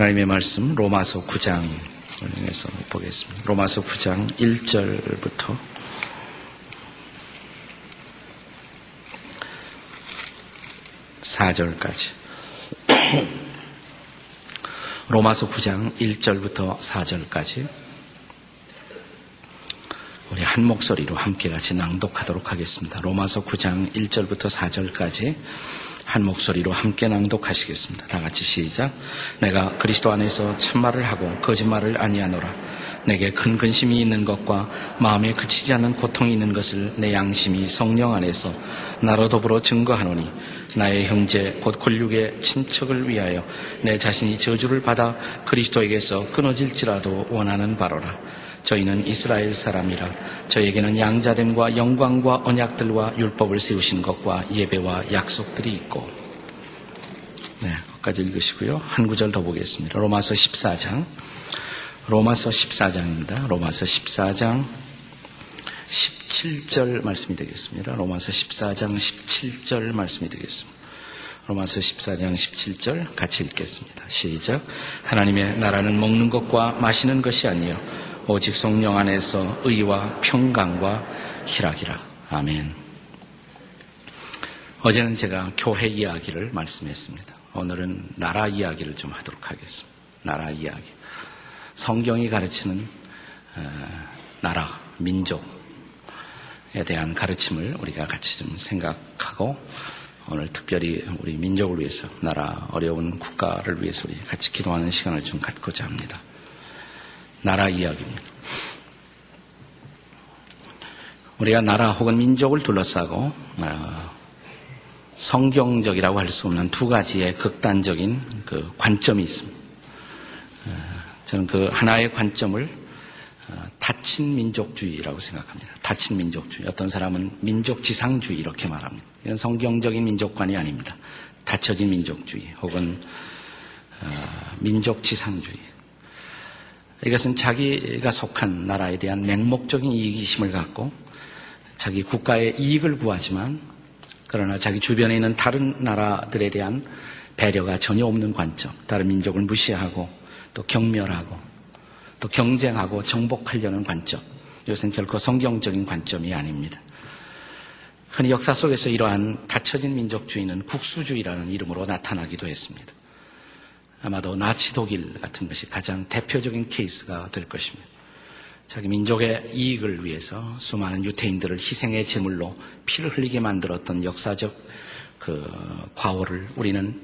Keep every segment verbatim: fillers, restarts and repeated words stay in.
하나님의 말씀 로마서 구 장에서 보겠습니다. 로마서 구 장 일 절부터 사 절까지 로마서 구 장 일 절부터 사 절까지 우리 한 목소리로 함께 같이 낭독하도록 하겠습니다. 로마서 구 장 일 절부터 사 절까지 한 목소리로 함께 낭독하시겠습니다. 다 같이 시작. 내가 그리스도 안에서 참말을 하고 거짓말을 아니하노라. 내게 큰 근심이 있는 것과 마음에 그치지 않은 고통이 있는 것을 내 양심이 성령 안에서 나로 더불어 증거하노니, 나의 형제 곧 굴육의 친척을 위하여 내 자신이 저주를 받아 그리스도에게서 끊어질지라도 원하는 바로라. 저희는 이스라엘 사람이라 저에게는 양자됨과 영광과 언약들과 율법을 세우신 것과 예배와 약속들이 있고. 네, 거기까지 읽으시고요. 한 구절 더 보겠습니다. 로마서 십사 장. 로마서 십사 장입니다. 로마서 십사 장 십칠 절 말씀이 되겠습니다. 로마서 십사 장 십칠 절 말씀이 되겠습니다. 로마서 십사 장 십칠 절 같이 읽겠습니다. 시작. 하나님의 나라는 먹는 것과 마시는 것이 아니요 오직 성령 안에서 의와 평강과 희락이라. 아멘. 어제는 제가 교회 이야기를 말씀했습니다. 오늘은 나라 이야기를 좀 하도록 하겠습니다. 나라 이야기. 성경이 가르치는 나라, 민족에 대한 가르침을 우리가 같이 좀 생각하고, 오늘 특별히 우리 민족을 위해서, 나라, 어려운 국가를 위해서 우리 같이 기도하는 시간을 좀 갖고자 합니다. 나라 이야기입니다. 우리가 나라 혹은 민족을 둘러싸고 성경적이라고 할 수 없는 두 가지의 극단적인 그 관점이 있습니다. 저는 그 하나의 관점을 닫힌 민족주의라고 생각합니다. 닫힌 민족주의. 어떤 사람은 민족지상주의 이렇게 말합니다. 이건 성경적인 민족관이 아닙니다. 닫혀진 민족주의 혹은 민족지상주의. 이것은 자기가 속한 나라에 대한 맹목적인 이기심을 갖고 자기 국가의 이익을 구하지만, 그러나 자기 주변에 있는 다른 나라들에 대한 배려가 전혀 없는 관점, 다른 민족을 무시하고 또 경멸하고 또 경쟁하고 정복하려는 관점, 이것은 결코 성경적인 관점이 아닙니다. 흔히 역사 속에서 이러한 닫혀진 민족주의는 국수주의라는 이름으로 나타나기도 했습니다. 아마도 나치 독일 같은 것이 가장 대표적인 케이스가 될 것입니다. 자기 민족의 이익을 위해서 수많은 유태인들을 희생의 제물로 피를 흘리게 만들었던 역사적 그 과오를 우리는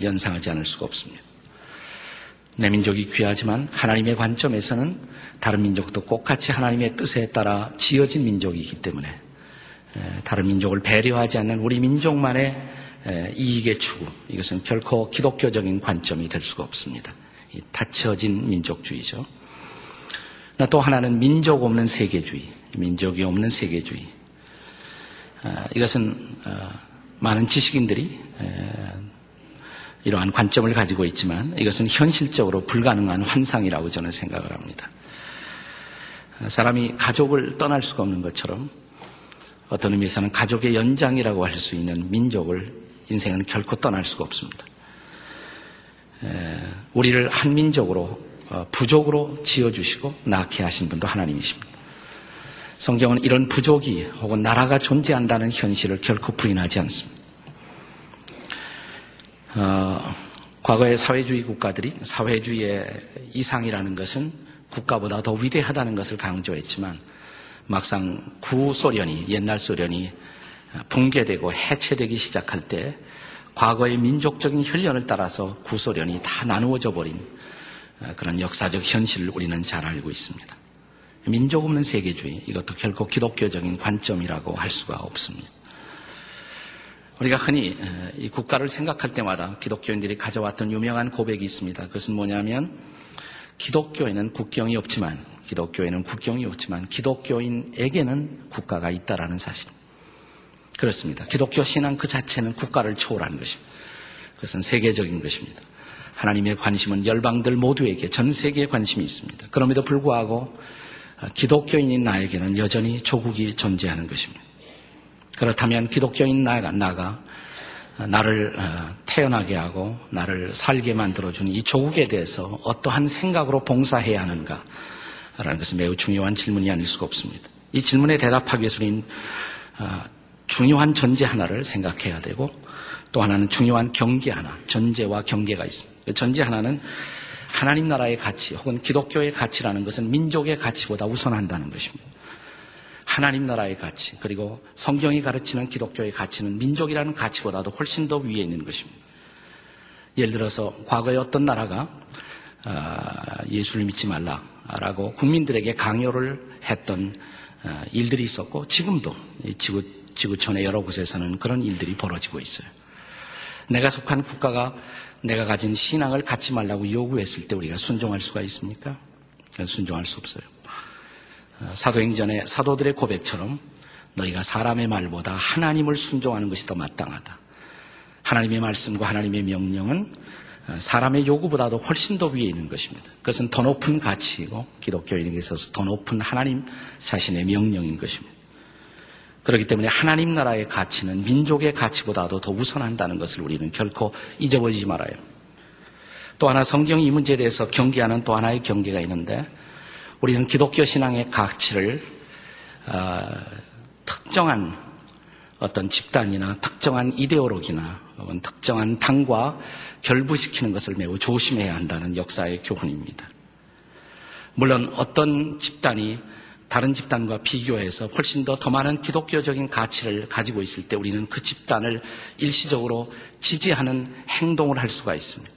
연상하지 않을 수가 없습니다. 내 민족이 귀하지만 하나님의 관점에서는 다른 민족도 꼭 같이 하나님의 뜻에 따라 지어진 민족이기 때문에 다른 민족을 배려하지 않는 우리 민족만의 이익의 추구, 이것은 결코 기독교적인 관점이 될 수가 없습니다. 이 닫혀진 민족주의죠. 또 하나는 민족 없는 세계주의, 민족이 없는 세계주의. 이것은 많은 지식인들이 이러한 관점을 가지고 있지만 이것은 현실적으로 불가능한 환상이라고 저는 생각을 합니다. 사람이 가족을 떠날 수가 없는 것처럼 어떤 의미에서는 가족의 연장이라고 할 수 있는 민족을 인생은 결코 떠날 수가 없습니다. 에, 우리를 한민족으로, 어, 부족으로 지어주시고 낳게 하신 분도 하나님이십니다. 성경은 이런 부족이 혹은 나라가 존재한다는 현실을 결코 부인하지 않습니다. 어, 과거의 사회주의 국가들이 사회주의의 이상이라는 것은 국가보다 더 위대하다는 것을 강조했지만, 막상 구소련이, 옛날 소련이 붕괴되고 해체되기 시작할 때 과거의 민족적인 혈련을 따라서 구소련이 다 나누어져 버린 그런 역사적 현실을 우리는 잘 알고 있습니다. 민족 없는 세계주의, 이것도 결코 기독교적인 관점이라고 할 수가 없습니다. 우리가 흔히 이 국가를 생각할 때마다 기독교인들이 가져왔던 유명한 고백이 있습니다. 그것은 뭐냐면, 기독교에는 국경이 없지만, 기독교에는 국경이 없지만 기독교인에게는 국가가 있다라는 사실. 그렇습니다. 기독교 신앙 그 자체는 국가를 초월한 것입니다. 그것은 세계적인 것입니다. 하나님의 관심은 열방들 모두에게, 전 세계에 관심이 있습니다. 그럼에도 불구하고 기독교인인 나에게는 여전히 조국이 존재하는 것입니다. 그렇다면 기독교인 나가, 나가 나를 태어나게 하고 나를 살게 만들어준 이 조국에 대해서 어떠한 생각으로 봉사해야 하는가라는 것은 매우 중요한 질문이 아닐 수가 없습니다. 이 질문에 대답하기 위해서는 중요한 전제 하나를 생각해야 되고 또 하나는 중요한 경계 하나, 전제와 경계가 있습니다. 전제 하나는 하나님 나라의 가치 혹은 기독교의 가치라는 것은 민족의 가치보다 우선한다는 것입니다. 하나님 나라의 가치 그리고 성경이 가르치는 기독교의 가치는 민족이라는 가치보다도 훨씬 더 위에 있는 것입니다. 예를 들어서 과거에 어떤 나라가 예수를 믿지 말라라고 국민들에게 강요를 했던 일들이 있었고 지금도 지구, 지구촌의 여러 곳에서는 그런 일들이 벌어지고 있어요. 내가 속한 국가가 내가 가진 신앙을 갖지 말라고 요구했을 때 우리가 순종할 수가 있습니까? 순종할 수 없어요. 사도행전의 사도들의 고백처럼 너희가 사람의 말보다 하나님을 순종하는 것이 더 마땅하다. 하나님의 말씀과 하나님의 명령은 사람의 요구보다도 훨씬 더 위에 있는 것입니다. 그것은 더 높은 가치이고 기독교인에게 있어서 더 높은 하나님 자신의 명령인 것입니다. 그렇기 때문에 하나님 나라의 가치는 민족의 가치보다도 더 우선한다는 것을 우리는 결코 잊어버리지 말아요. 또 하나 성경이 이 문제에 대해서 경계하는 또 하나의 경계가 있는데 우리는 기독교 신앙의 가치를 어, 특정한 어떤 집단이나 특정한 이데올로기나 혹은 특정한 당과 결부시키는 것을 매우 조심해야 한다는 역사의 교훈입니다. 물론 어떤 집단이 다른 집단과 비교해서 훨씬 더 더 많은 기독교적인 가치를 가지고 있을 때 우리는 그 집단을 일시적으로 지지하는 행동을 할 수가 있습니다.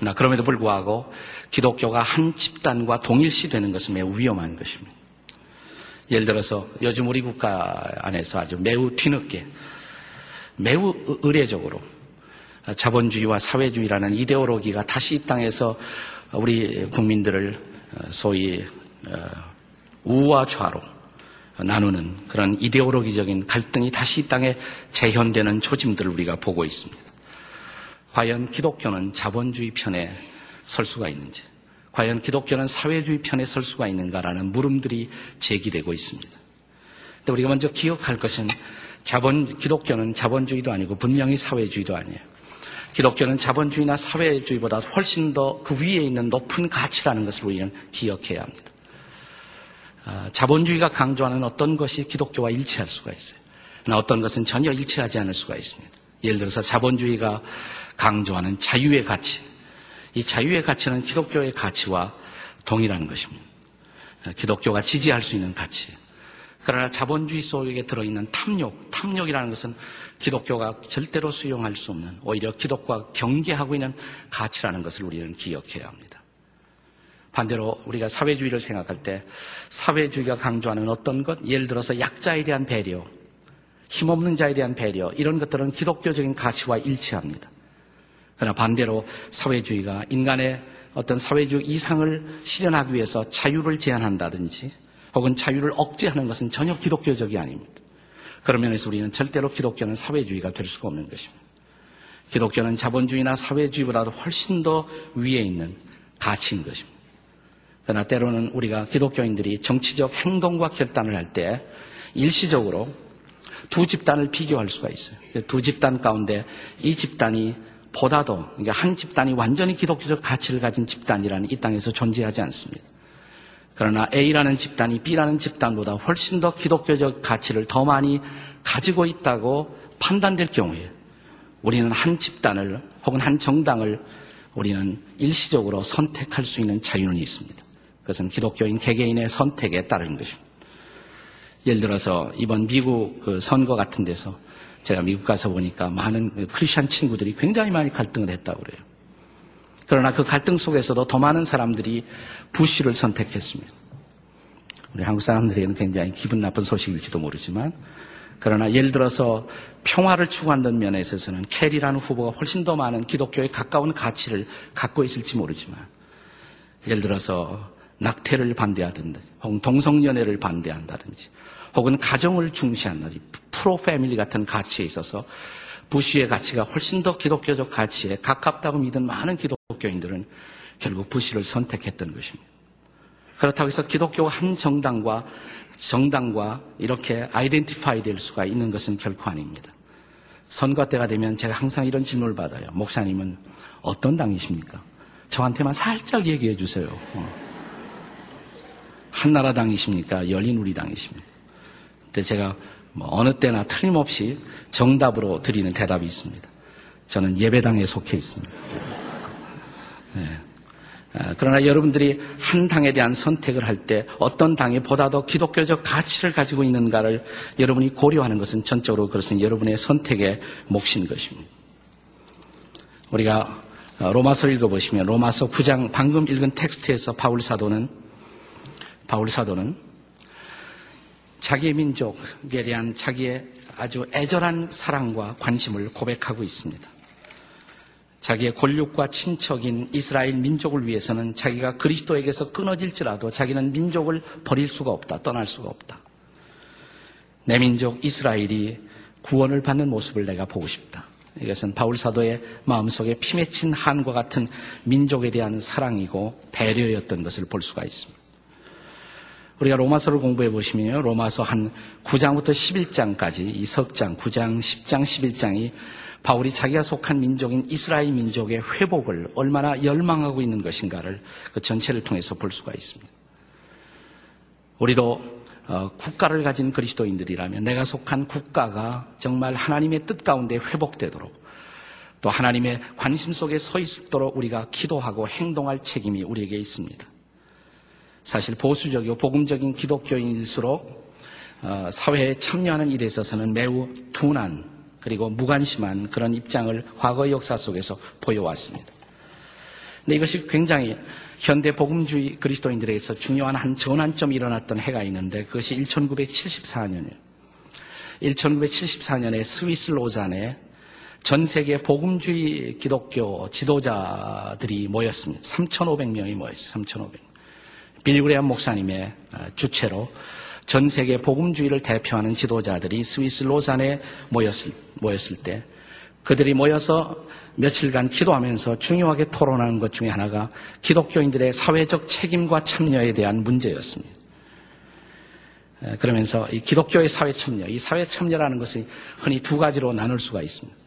그러나 그럼에도 불구하고 기독교가 한 집단과 동일시 되는 것은 매우 위험한 것입니다. 예를 들어서 요즘 우리 국가 안에서 아주 매우 뒤늦게 매우 의례적으로 자본주의와 사회주의라는 이데올로기가 다시 이 땅에서 우리 국민들을 소위 우와 좌로 나누는 그런 이데올로기적인 갈등이 다시 이 땅에 재현되는 조짐들을 우리가 보고 있습니다. 과연 기독교는 자본주의 편에 설 수가 있는지, 과연 기독교는 사회주의 편에 설 수가 있는가라는 물음들이 제기되고 있습니다. 그런데 우리가 먼저 기억할 것은 자본, 기독교는 자본주의도 아니고 분명히 사회주의도 아니에요. 기독교는 자본주의나 사회주의보다 훨씬 더 그 위에 있는 높은 가치라는 것을 우리는 기억해야 합니다. 자본주의가 강조하는 어떤 것이 기독교와 일치할 수가 있어요. 그러나 어떤 것은 전혀 일치하지 않을 수가 있습니다. 예를 들어서 자본주의가 강조하는 자유의 가치, 이 자유의 가치는 기독교의 가치와 동일한 것입니다. 기독교가 지지할 수 있는 가치. 그러나 자본주의 속에 들어있는 탐욕, 탐욕이라는 것은 기독교가 절대로 수용할 수 없는, 오히려 기독교와 경계하고 있는 가치라는 것을 우리는 기억해야 합니다. 반대로 우리가 사회주의를 생각할 때 사회주의가 강조하는 어떤 것, 예를 들어서 약자에 대한 배려, 힘없는 자에 대한 배려, 이런 것들은 기독교적인 가치와 일치합니다. 그러나 반대로 사회주의가 인간의 어떤 사회주의 이상을 실현하기 위해서 자유를 제한한다든지 혹은 자유를 억제하는 것은 전혀 기독교적이 아닙니다. 그런 면에서 우리는 절대로 기독교는 사회주의가 될 수가 없는 것입니다. 기독교는 자본주의나 사회주의보다도 훨씬 더 위에 있는 가치인 것입니다. 그러나 때로는 우리가 기독교인들이 정치적 행동과 결단을 할 때 일시적으로 두 집단을 비교할 수가 있어요. 두 집단 가운데 이 집단이 보다 더, 그러니까 한 집단이 완전히 기독교적 가치를 가진 집단이라는 이 땅에서 존재하지 않습니다. 그러나 A라는 집단이 B라는 집단보다 훨씬 더 기독교적 가치를 더 많이 가지고 있다고 판단될 경우에 우리는 한 집단을 혹은 한 정당을 우리는 일시적으로 선택할 수 있는 자유는 있습니다. 그것은 기독교인 개개인의 선택에 따른 것입니다. 예를 들어서 이번 미국 선거 같은 데서 제가 미국 가서 보니까 많은 크리스천 친구들이 굉장히 많이 갈등을 했다고 그래요. 그러나 그 갈등 속에서도 더 많은 사람들이 부시를 선택했습니다. 우리 한국 사람들에게는 굉장히 기분 나쁜 소식일지도 모르지만 그러나 예를 들어서 평화를 추구하는 면에 있어서는 캐리라는 후보가 훨씬 더 많은 기독교에 가까운 가치를 갖고 있을지 모르지만 예를 들어서 낙태를 반대하든지 혹은 동성연애를 반대한다든지 혹은 가정을 중시한다든지 프로 패밀리 같은 가치에 있어서 부시의 가치가 훨씬 더 기독교적 가치에 가깝다고 믿은 많은 기독교인들은 결국 부시를 선택했던 것입니다. 그렇다고 해서 기독교 한 정당과 정당과 이렇게 아이덴티파이 될 수가 있는 것은 결코 아닙니다. 선거 때가 되면 제가 항상 이런 질문을 받아요. 목사님은 어떤 당이십니까? 저한테만 살짝 얘기해 주세요. 어. 한나라당이십니까? 열린우리당이십니까? 근데 제가 뭐 어느 때나 틀림없이 정답으로 드리는 대답이 있습니다. 저는 예배당에 속해 있습니다. 네. 그러나 여러분들이 한 당에 대한 선택을 할 때 어떤 당이 보다 더 기독교적 가치를 가지고 있는가를 여러분이 고려하는 것은 전적으로 그것은 여러분의 선택의 몫인 것입니다. 우리가 로마서를 읽어보시면 로마서 구 장 방금 읽은 텍스트에서 바울 사도는 바울 사도는 자기의 민족에 대한 자기의 아주 애절한 사랑과 관심을 고백하고 있습니다. 자기의 권력과 친척인 이스라엘 민족을 위해서는 자기가 그리스도에게서 끊어질지라도 자기는 민족을 버릴 수가 없다. 떠날 수가 없다. 내 민족 이스라엘이 구원을 받는 모습을 내가 보고 싶다. 이것은 바울 사도의 마음속에 피 맺힌 한과 같은 민족에 대한 사랑이고 배려였던 것을 볼 수가 있습니다. 우리가 로마서를 공부해 보시면요. 로마서 한 구 장부터 십일 장까지 이 석장, 구 장, 십 장, 십일 장이 바울이 자기가 속한 민족인 이스라엘 민족의 회복을 얼마나 열망하고 있는 것인가를 그 전체를 통해서 볼 수가 있습니다. 우리도 국가를 가진 그리스도인들이라면 내가 속한 국가가 정말 하나님의 뜻 가운데 회복되도록 또 하나님의 관심 속에 서 있도록 우리가 기도하고 행동할 책임이 우리에게 있습니다. 사실 보수적이고 복음적인 기독교인일수록 사회에 참여하는 일에 있어서는 매우 둔한 그리고 무관심한 그런 입장을 과거의 역사 속에서 보여왔습니다. 근데 이것이 굉장히 현대 복음주의 그리스도인들에게서 중요한 한 전환점이 일어났던 해가 있는데 그것이 천구백칠십사 년이에요. 천구백칠십사 년에 스위스 로잔에 전 세계 복음주의 기독교 지도자들이 모였습니다. 삼천오백 명이 모였어요. 삼천오백 명. 빌리 그레이엄 목사님의 주최로 전 세계 복음주의를 대표하는 지도자들이 스위스 로잔에 모였을, 모였을 때 그들이 모여서 며칠간 기도하면서 중요하게 토론하는 것 중에 하나가 기독교인들의 사회적 책임과 참여에 대한 문제였습니다. 그러면서 이 기독교의 사회 참여, 이 사회 참여라는 것은 흔히 두 가지로 나눌 수가 있습니다.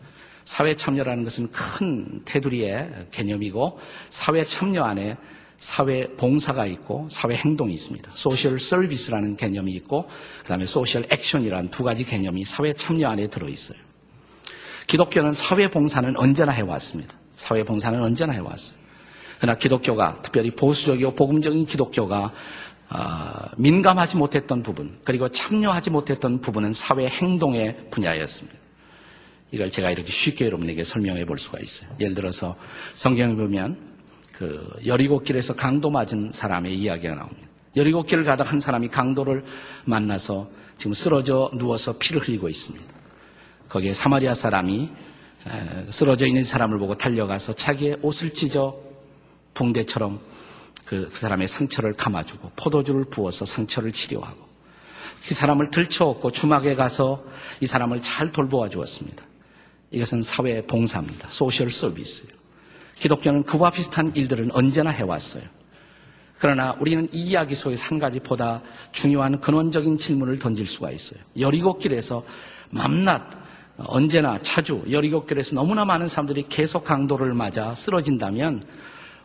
사회 참여라는 것은 큰 테두리의 개념이고 사회 참여 안에 사회 봉사가 있고 사회 행동이 있습니다. 소셜 서비스라는 개념이 있고 그다음에 소셜 액션이라는 두 가지 개념이 사회 참여 안에 들어있어요. 기독교는 사회 봉사는 언제나 해왔습니다. 사회 봉사는 언제나 해왔어요. 그러나 기독교가 특별히 보수적이고 복음적인 기독교가 민감하지 못했던 부분 그리고 참여하지 못했던 부분은 사회 행동의 분야였습니다. 이걸 제가 이렇게 쉽게 여러분에게 설명해 볼 수가 있어요. 예를 들어서 성경에 보면 그 여리고길에서 강도 맞은 사람의 이야기가 나옵니다. 여리고길을 가다 한 사람이 강도를 만나서 지금 쓰러져 누워서 피를 흘리고 있습니다. 거기에 사마리아 사람이 쓰러져 있는 사람을 보고 달려가서 자기의 옷을 찢어 붕대처럼 그 사람의 상처를 감아주고 포도주를 부어서 상처를 치료하고 그 사람을 들쳐업고 주막에 가서 이 사람을 잘 돌보아 주었습니다. 이것은 사회 봉사입니다. 소셜 서비스예요. 기독교는 그와 비슷한 일들은 언제나 해왔어요. 그러나 우리는 이 이야기 속에서 한 가지 보다 중요한 근원적인 질문을 던질 수가 있어요. 여리고길에서 밤낮 언제나 자주 여리고길에서 너무나 많은 사람들이 계속 강도를 맞아 쓰러진다면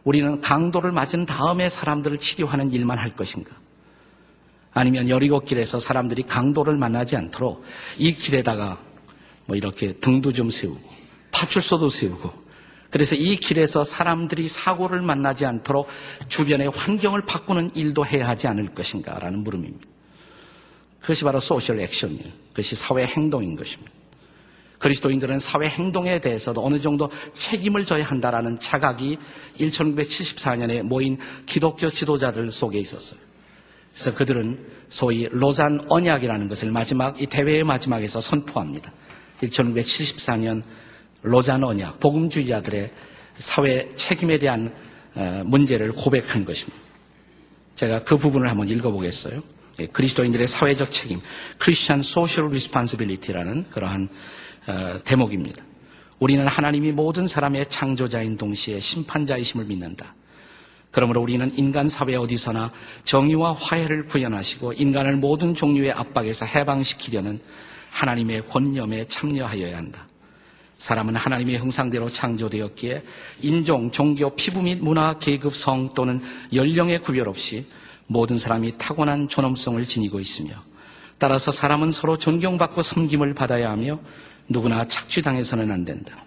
우리는 강도를 맞은 다음에 사람들을 치료하는 일만 할 것인가? 아니면 여리고길에서 사람들이 강도를 만나지 않도록 이 길에다가 뭐 이렇게 등도 좀 세우고 파출소도 세우고 그래서 이 길에서 사람들이 사고를 만나지 않도록 주변의 환경을 바꾸는 일도 해야 하지 않을 것인가라는 물음입니다. 그것이 바로 소셜 액션이에요. 그것이 사회 행동인 것입니다. 그리스도인들은 사회 행동에 대해서도 어느 정도 책임을 져야 한다라는 자각이 천구백칠십사 년에 모인 기독교 지도자들 속에 있었어요. 그래서 그들은 소위 로잔 언약이라는 것을 마지막 이 대회의 마지막에서 선포합니다. 천구백칠십사 년 로잔 언약, 복음주의자들의 사회 책임에 대한 문제를 고백한 것입니다. 제가 그 부분을 한번 읽어보겠어요. 그리스도인들의 사회적 책임, Christian Social Responsibility라는 그러한 대목입니다. 우리는 하나님이 모든 사람의 창조자인 동시에 심판자이심을 믿는다. 그러므로 우리는 인간 사회 어디서나 정의와 화해를 구현하시고 인간을 모든 종류의 압박에서 해방시키려는 하나님의 권념에 참여하여야 한다. 사람은 하나님의 형상대로 창조되었기에 인종, 종교, 피부 및 문화, 계급, 성 또는 연령의 구별 없이 모든 사람이 타고난 존엄성을 지니고 있으며 따라서 사람은 서로 존경받고 섬김을 받아야 하며 누구나 착취당해서는 안 된다.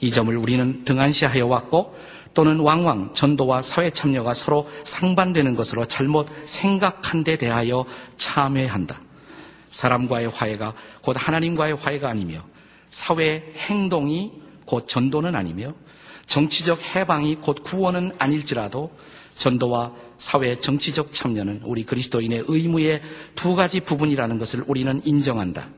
이 점을 우리는 등한시하여 왔고 또는 왕왕 전도와 사회 참여가 서로 상반되는 것으로 잘못 생각한 데 대하여 참회한다. 사람과의 화해가 곧 하나님과의 화해가 아니며 사회의 행동이 곧 전도는 아니며 정치적 해방이 곧 구원은 아닐지라도 전도와 사회의 정치적 참여는 우리 그리스도인의 의무의 두 가지 부분이라는 것을 우리는 인정한다.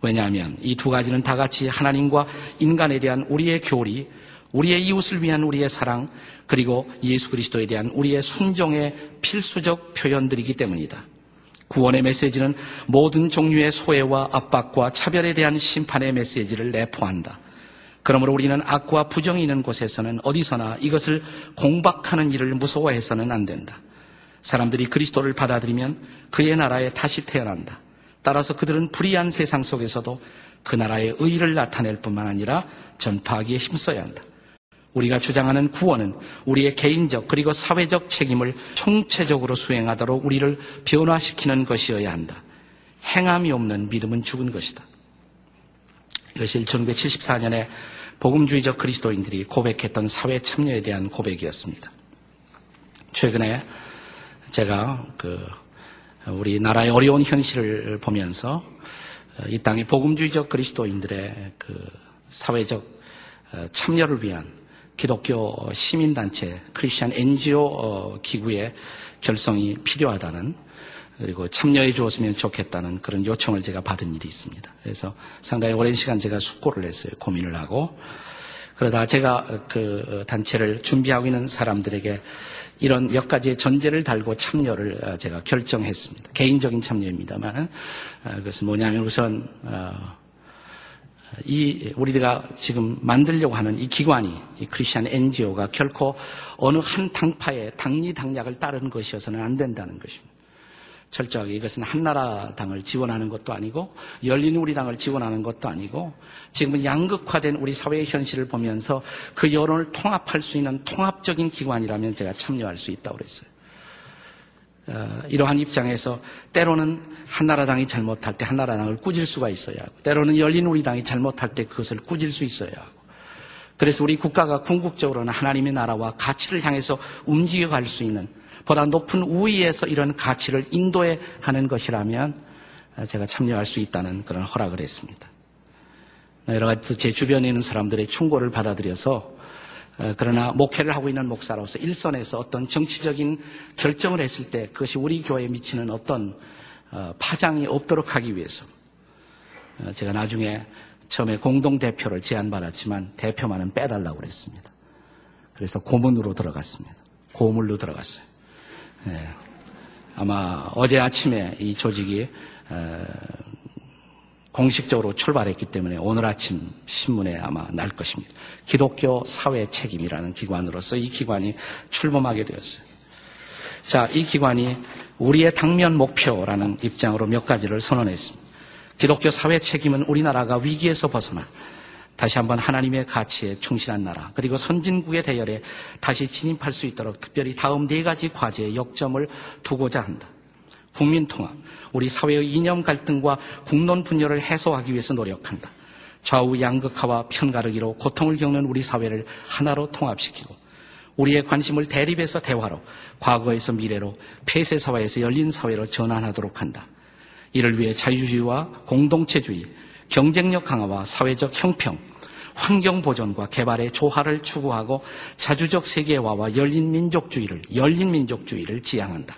왜냐하면 이 두 가지는 다 같이 하나님과 인간에 대한 우리의 교리, 우리의 이웃을 위한 우리의 사랑, 그리고 예수 그리스도에 대한 우리의 순종의 필수적 표현들이기 때문이다. 구원의 메시지는 모든 종류의 소외와 압박과 차별에 대한 심판의 메시지를 내포한다. 그러므로 우리는 악과 부정이 있는 곳에서는 어디서나 이것을 공박하는 일을 무서워해서는 안 된다. 사람들이 그리스도를 받아들이면 그의 나라에 다시 태어난다. 따라서 그들은 불의한 세상 속에서도 그 나라의 의의를 나타낼 뿐만 아니라 전파하기에 힘써야 한다. 우리가 주장하는 구원은 우리의 개인적 그리고 사회적 책임을 총체적으로 수행하도록 우리를 변화시키는 것이어야 한다. 행함이 없는 믿음은 죽은 것이다. 이것이 천구백칠십사 년에 복음주의적 그리스도인들이 고백했던 사회 참여에 대한 고백이었습니다. 최근에 제가 그 우리 나라의 어려운 현실을 보면서 이 땅의 복음주의적 그리스도인들의 그 사회적 참여를 위한 기독교 시민단체, 크리스천 엔지오 기구의 결성이 필요하다는 그리고 참여해 주었으면 좋겠다는 그런 요청을 제가 받은 일이 있습니다. 그래서 상당히 오랜 시간 제가 숙고를 했어요. 고민을 하고. 그러다가 제가 그 단체를 준비하고 있는 사람들에게 이런 몇 가지의 전제를 달고 참여를 제가 결정했습니다. 개인적인 참여입니다만 그것은 뭐냐면 우선 이 우리가 지금 만들려고 하는 이 기관이 이 크리스천 엔지오가 결코 어느 한 당파의 당리당략을 따르는 것이어서는 안 된다는 것입니다. 철저하게 이것은 한나라당을 지원하는 것도 아니고 열린우리당을 지원하는 것도 아니고 지금은 양극화된 우리 사회의 현실을 보면서 그 여론을 통합할 수 있는 통합적인 기관이라면 제가 참여할 수 있다고 그랬어요. 어, 이러한 입장에서 때로는 한나라당이 잘못할 때 한나라당을 꾸질 수가 있어야 하고 때로는 열린우리당이 잘못할 때 그것을 꾸질 수 있어야 하고 그래서 우리 국가가 궁극적으로는 하나님의 나라와 가치를 향해서 움직여갈 수 있는 보다 높은 우위에서 이런 가치를 인도해 가는 것이라면 제가 참여할 수 있다는 그런 허락을 했습니다. 여러 가지 제 주변에 있는 사람들의 충고를 받아들여서 그러나 목회를 하고 있는 목사로서 일선에서 어떤 정치적인 결정을 했을 때 그것이 우리 교회에 미치는 어떤 파장이 없도록 하기 위해서 제가 나중에 처음에 공동대표를 제안받았지만 대표만은 빼달라고 그랬습니다. 그래서 고문으로 들어갔습니다. 고문으로 들어갔어요. 예, 아마 어제 아침에 이 조직이 어, 공식적으로 출발했기 때문에 오늘 아침 신문에 아마 날 것입니다. 기독교 사회 책임이라는 기관으로서 이 기관이 출범하게 되었어요. 자, 이 기관이 우리의 당면 목표라는 입장으로 몇 가지를 선언했습니다. 기독교 사회 책임은 우리나라가 위기에서 벗어나 다시 한번 하나님의 가치에 충실한 나라 그리고 선진국의 대열에 다시 진입할 수 있도록 특별히 다음 네 가지 과제에 역점을 두고자 한다. 국민통합, 우리 사회의 이념 갈등과 국론 분열을 해소하기 위해서 노력한다. 좌우 양극화와 편가르기로 고통을 겪는 우리 사회를 하나로 통합시키고 우리의 관심을 대립에서 대화로, 과거에서 미래로, 폐쇄사회에서 열린사회로 전환하도록 한다. 이를 위해 자유주의와 공동체주의, 경쟁력 강화와 사회적 형평, 환경보존과 개발의 조화를 추구하고 자주적 세계화와 열린민족주의를, 열린민족주의를 지향한다.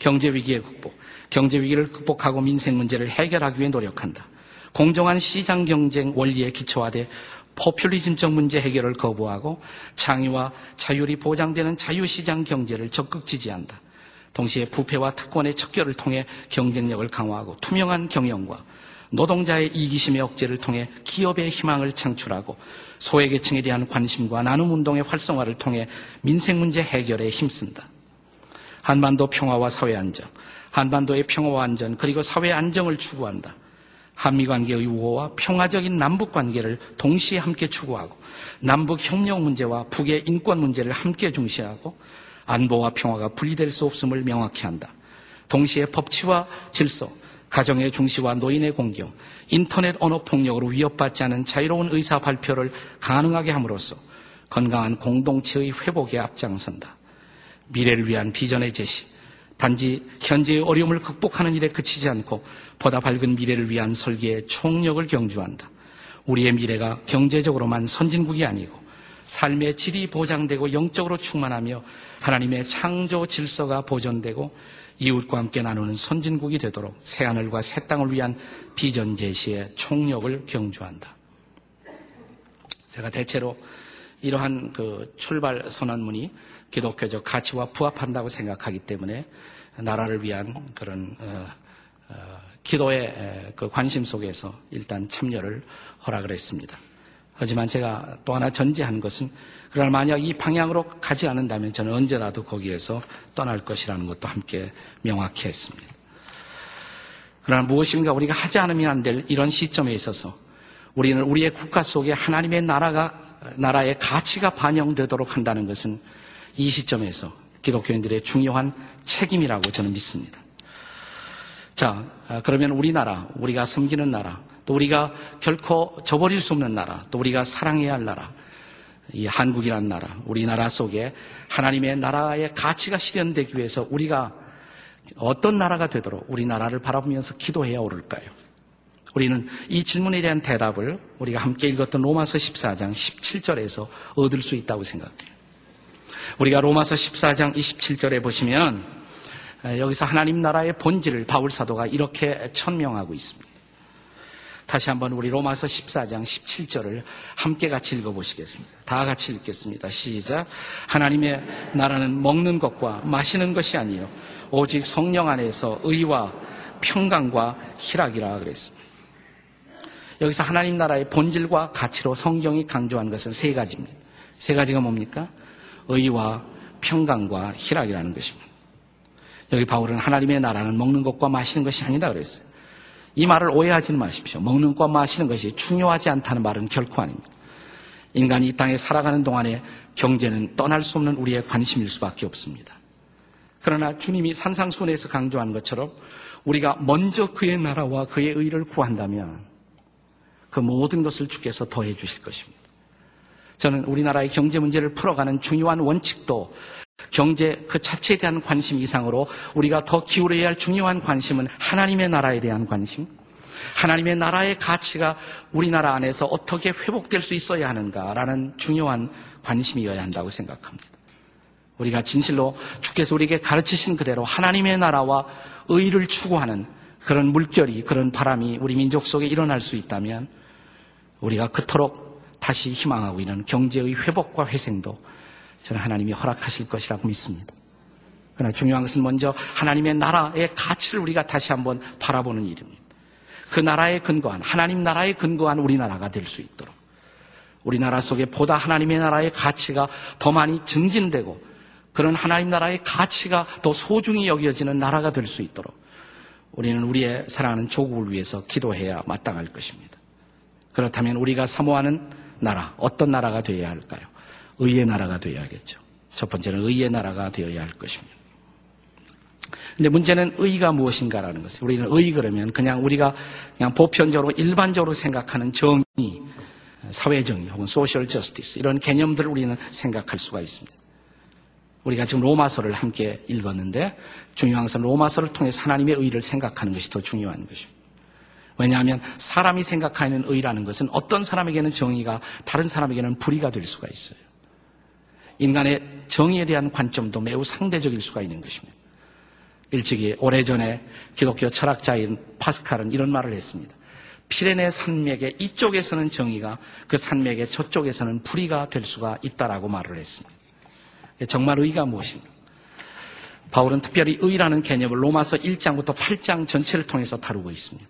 경제위기의 극복, 경제위기를 극복하고 민생문제를 해결하기 위해 노력한다. 공정한 시장경쟁 원리에 기초화돼 포퓰리즘적 문제 해결을 거부하고 창의와 자율이 보장되는 자유시장경제를 적극 지지한다. 동시에 부패와 특권의 척결을 통해 경쟁력을 강화하고 투명한 경영과 노동자의 이기심의 억제를 통해 기업의 희망을 창출하고 소외계층에 대한 관심과 나눔운동의 활성화를 통해 민생문제 해결에 힘쓴다. 한반도 평화와 사회안정, 한반도의 평화와 안전 그리고 사회안정을 추구한다. 한미관계의 우호와 평화적인 남북관계를 동시에 함께 추구하고 남북협력 문제와 북의 인권 문제를 함께 중시하고 안보와 평화가 분리될 수 없음을 명확히 한다. 동시에 법치와 질서, 가정의 중시와 노인의 공경, 인터넷 언어폭력으로 위협받지 않은 자유로운 의사 발표를 가능하게 함으로써 건강한 공동체의 회복에 앞장선다. 미래를 위한 비전의 제시, 단지 현재의 어려움을 극복하는 일에 그치지 않고 보다 밝은 미래를 위한 설계에 총력을 경주한다. 우리의 미래가 경제적으로만 선진국이 아니고 삶의 질이 보장되고 영적으로 충만하며 하나님의 창조 질서가 보존되고 이웃과 함께 나누는 선진국이 되도록 새하늘과 새 땅을 위한 비전 제시에 총력을 경주한다. 제가 대체로 이러한 그 출발 선언문이 기독교적 가치와 부합한다고 생각하기 때문에 나라를 위한 그런 어, 어, 기도의 그 관심 속에서 일단 참여를 허락을 했습니다. 하지만 제가 또 하나 전제한 것은 그러나 만약 이 방향으로 가지 않는다면 저는 언제라도 거기에서 떠날 것이라는 것도 함께 명확히 했습니다. 그러나 무엇인가 우리가 하지 않으면 안 될 이런 시점에 있어서 우리는 우리의 국가 속에 하나님의 나라가 나라의 가치가 반영되도록 한다는 것은 이 시점에서 기독교인들의 중요한 책임이라고 저는 믿습니다. 자, 그러면 우리나라, 우리가 섬기는 나라, 또 우리가 결코 저버릴 수 없는 나라, 또 우리가 사랑해야 할 나라, 이 한국이라는 나라, 우리나라 속에 하나님의 나라의 가치가 실현되기 위해서 우리가 어떤 나라가 되도록 우리나라를 바라보면서 기도해야 옳을까요? 우리는 이 질문에 대한 대답을 우리가 함께 읽었던 로마서 십사 장 십칠 절에서 얻을 수 있다고 생각해요. 우리가 로마서 십사 장 이십칠 절에 보시면 여기서 하나님 나라의 본질을 바울 사도가 이렇게 천명하고 있습니다. 다시 한번 우리 로마서 십사 장 십칠 절을 함께 같이 읽어보시겠습니다. 다 같이 읽겠습니다. 시작. 하나님의 나라는 먹는 것과 마시는 것이 아니요 오직 성령 안에서 의와 평강과 희락이라 그랬습니다. 여기서 하나님 나라의 본질과 가치로 성경이 강조한 것은 세 가지입니다. 세 가지가 뭡니까? 의와 평강과 희락이라는 것입니다. 여기 바울은 하나님의 나라는 먹는 것과 마시는 것이 아니다 그랬어요. 이 말을 오해하지는 마십시오. 먹는 것과 마시는 것이 중요하지 않다는 말은 결코 아닙니다. 인간이 이 땅에 살아가는 동안에 경제는 떠날 수 없는 우리의 관심일 수밖에 없습니다. 그러나 주님이 산상수훈에서 강조한 것처럼 우리가 먼저 그의 나라와 그의 의를 구한다면 그 모든 것을 주께서 더해 주실 것입니다. 저는 우리나라의 경제 문제를 풀어가는 중요한 원칙도 경제 그 자체에 대한 관심 이상으로 우리가 더 기울여야 할 중요한 관심은 하나님의 나라에 대한 관심, 하나님의 나라의 가치가 우리나라 안에서 어떻게 회복될 수 있어야 하는가라는 중요한 관심이어야 한다고 생각합니다. 우리가 진실로 주께서 우리에게 가르치신 그대로 하나님의 나라와 의를 추구하는 그런 물결이, 그런 바람이 우리 민족 속에 일어날 수 있다면 우리가 그토록 다시 희망하고 있는 경제의 회복과 회생도 저는 하나님이 허락하실 것이라고 믿습니다. 그러나 중요한 것은 먼저 하나님의 나라의 가치를 우리가 다시 한번 바라보는 일입니다. 그 나라에 근거한, 하나님 나라에 근거한 우리나라가 될 수 있도록 우리나라 속에 보다 하나님의 나라의 가치가 더 많이 증진되고 그런 하나님 나라의 가치가 더 소중히 여겨지는 나라가 될 수 있도록 우리는 우리의 사랑하는 조국을 위해서 기도해야 마땅할 것입니다. 그렇다면 우리가 사모하는 나라, 어떤 나라가 되어야 할까요? 의의 나라가 되어야 하겠죠. 첫 번째는 의의 나라가 되어야 할 것입니다. 근데 문제는 의의가 무엇인가라는 것이에요. 우리는 의의 그러면 그냥 우리가 그냥 보편적으로 일반적으로 생각하는 정의, 사회정의 혹은 소셜 저스티스 이런 개념들을 우리는 생각할 수가 있습니다. 우리가 지금 로마서를 함께 읽었는데 중요한 것은 로마서를 통해서 하나님의 의를 생각하는 것이 더 중요한 것입니다. 왜냐하면 사람이 생각하는 의라는 것은 어떤 사람에게는 정의가 다른 사람에게는 불의가 될 수가 있어요. 인간의 정의에 대한 관점도 매우 상대적일 수가 있는 것입니다. 일찍이 오래전에 기독교 철학자인 파스칼은 이런 말을 했습니다. 피레네 산맥의 이쪽에서는 정의가 그 산맥의 저쪽에서는 불의가 될 수가 있다라고 말을 했습니다. 정말 의가 무엇인가? 바울은 특별히 의라는 개념을 로마서 일 장부터 팔 장 전체를 통해서 다루고 있습니다.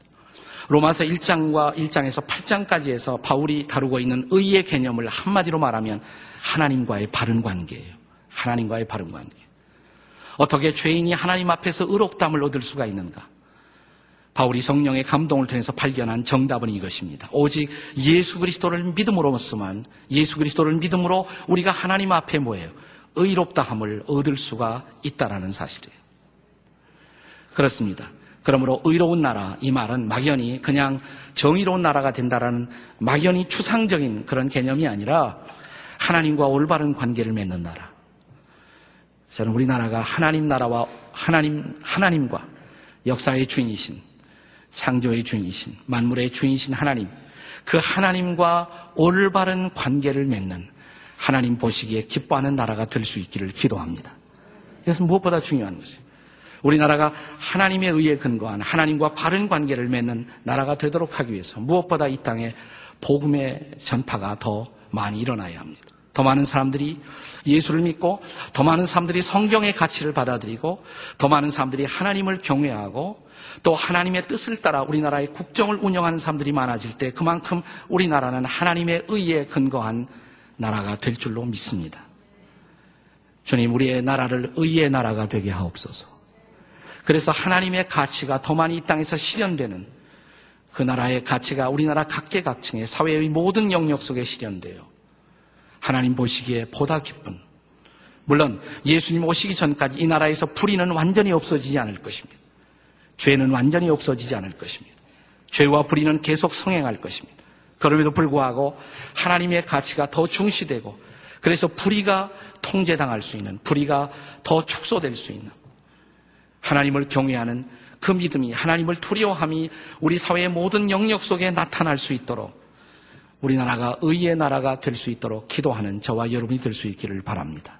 로마서 일 장과 일 장에서 팔 장까지에서 바울이 다루고 있는 의의 개념을 한마디로 말하면 하나님과의 바른 관계예요. 하나님과의 바른 관계. 어떻게 죄인이 하나님 앞에서 의롭다함을 얻을 수가 있는가? 바울이 성령의 감동을 통해서 발견한 정답은 이것입니다. 오직 예수 그리스도를 믿음으로서만, 예수 그리스도를 믿음으로 우리가 하나님 앞에 뭐예요? 의롭다함을 얻을 수가 있다라는 사실이에요. 그렇습니다. 그러므로 의로운 나라, 이 말은 막연히 그냥 정의로운 나라가 된다라는 막연히 추상적인 그런 개념이 아니라 하나님과 올바른 관계를 맺는 나라. 저는 우리나라가 하나님 나라와 하나님, 하나님과 역사의 주인이신, 창조의 주인이신, 만물의 주인이신 하나님, 그 하나님과 올바른 관계를 맺는 하나님 보시기에 기뻐하는 나라가 될 수 있기를 기도합니다. 이것은 무엇보다 중요한 것이에요. 우리나라가 하나님에 의해 근거한 하나님과 바른 관계를 맺는 나라가 되도록 하기 위해서 무엇보다 이 땅에 복음의 전파가 더 많이 일어나야 합니다. 더 많은 사람들이 예수를 믿고, 더 많은 사람들이 성경의 가치를 받아들이고, 더 많은 사람들이 하나님을 경외하고, 또 하나님의 뜻을 따라 우리나라의 국정을 운영하는 사람들이 많아질 때 그만큼 우리나라는 하나님의 의에 근거한 나라가 될 줄로 믿습니다. 주님, 우리의 나라를 의의 나라가 되게 하옵소서. 그래서 하나님의 가치가 더 많이 이 땅에서 실현되는 그 나라의 가치가 우리나라 각계각층의 사회의 모든 영역 속에 실현돼요. 하나님 보시기에 보다 기쁜, 물론 예수님 오시기 전까지 이 나라에서 불의는 완전히 없어지지 않을 것입니다. 죄는 완전히 없어지지 않을 것입니다. 죄와 불의는 계속 성행할 것입니다. 그럼에도 불구하고 하나님의 가치가 더 중시되고, 그래서 불의가 통제당할 수 있는, 불의가 더 축소될 수 있는, 하나님을 경외하는 그 믿음이, 하나님을 두려워함이 우리 사회의 모든 영역 속에 나타날 수 있도록, 우리나라가 의의 나라가 될 수 있도록 기도하는 저와 여러분이 될 수 있기를 바랍니다.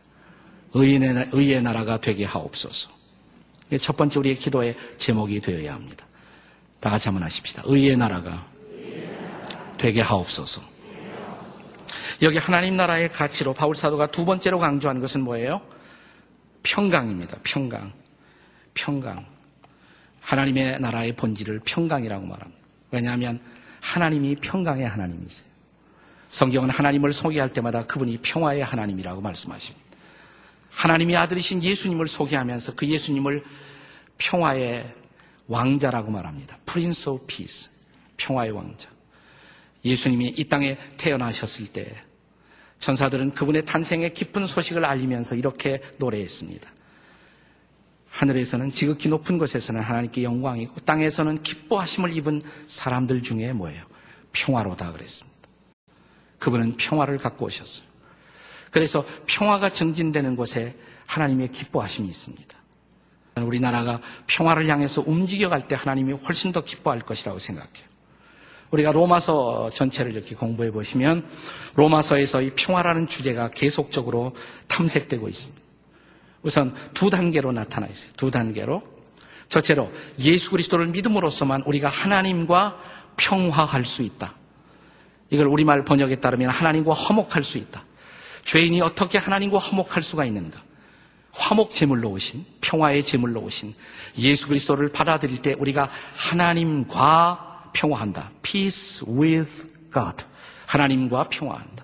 의인의, 의의 나라가 되게 하옵소서. 이게 첫 번째 우리의 기도의 제목이 되어야 합니다. 다 같이 한번 하십시다. 의의 나라가 되게 하옵소서. 여기 하나님 나라의 가치로 바울 사도가 두 번째로 강조한 것은 뭐예요? 평강입니다. 평강. 평강. 하나님의 나라의 본질을 평강이라고 말합니다. 왜냐하면 하나님이 평강의 하나님이세요. 성경은 하나님을 소개할 때마다 그분이 평화의 하나님이라고 말씀하십니다. 하나님의 아들이신 예수님을 소개하면서 그 예수님을 평화의 왕자라고 말합니다. Prince of Peace, 평화의 왕자. 예수님이 이 땅에 태어나셨을 때 천사들은 그분의 탄생의 기쁜 소식을 알리면서 이렇게 노래했습니다. 하늘에서는 지극히 높은 곳에서는 하나님께 영광이고, 땅에서는 기뻐하심을 입은 사람들 중에 뭐예요? 평화로다 그랬습니다. 그분은 평화를 갖고 오셨어요. 그래서 평화가 증진되는 곳에 하나님의 기뻐하심이 있습니다. 우리나라가 평화를 향해서 움직여갈 때 하나님이 훨씬 더 기뻐할 것이라고 생각해요. 우리가 로마서 전체를 이렇게 공부해 보시면 로마서에서 이 평화라는 주제가 계속적으로 탐색되고 있습니다. 우선 두 단계로 나타나 있어요. 두 단계로. 첫째로 예수 그리스도를 믿음으로써만 우리가 하나님과 평화할 수 있다. 이걸 우리말 번역에 따르면 하나님과 화목할 수 있다. 죄인이 어떻게 하나님과 화목할 수가 있는가. 화목 제물로 오신, 평화의 제물로 오신 예수 그리스도를 받아들일 때 우리가 하나님과 평화한다. Peace with God. 하나님과 평화한다.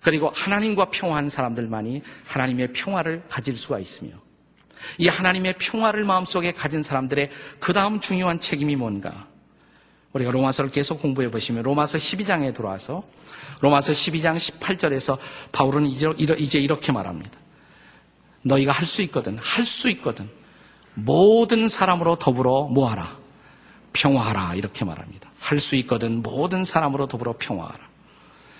그리고 하나님과 평화한 사람들만이 하나님의 평화를 가질 수가 있으며, 이 하나님의 평화를 마음속에 가진 사람들의 그 다음 중요한 책임이 뭔가. 우리가 로마서를 계속 공부해 보시면 로마서 십이 장에 들어와서 로마서 십이 장 십팔 절에서 바울은 이제 이렇게 말합니다. 너희가 할 수 있거든, 할 수 있거든 모든 사람으로 더불어 뭐하라? 평화하라. 이렇게 말합니다. 할 수 있거든 모든 사람으로 더불어 평화하라.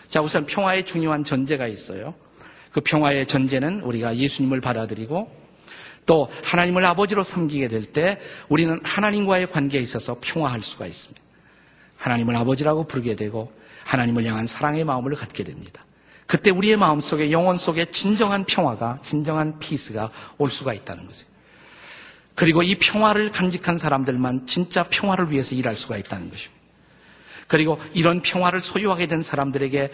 자, 우선 평화의 중요한 전제가 있어요. 그 평화의 전제는 우리가 예수님을 받아들이고 또 하나님을 아버지로 섬기게 될 때 우리는 하나님과의 관계에 있어서 평화할 수가 있습니다. 하나님을 아버지라고 부르게 되고 하나님을 향한 사랑의 마음을 갖게 됩니다. 그때 우리의 마음속에, 영혼 속에 진정한 평화가, 진정한 피스가 올 수가 있다는 것이에요. 그리고 이 평화를 간직한 사람들만 진짜 평화를 위해서 일할 수가 있다는 것입니다. 그리고 이런 평화를 소유하게 된 사람들에게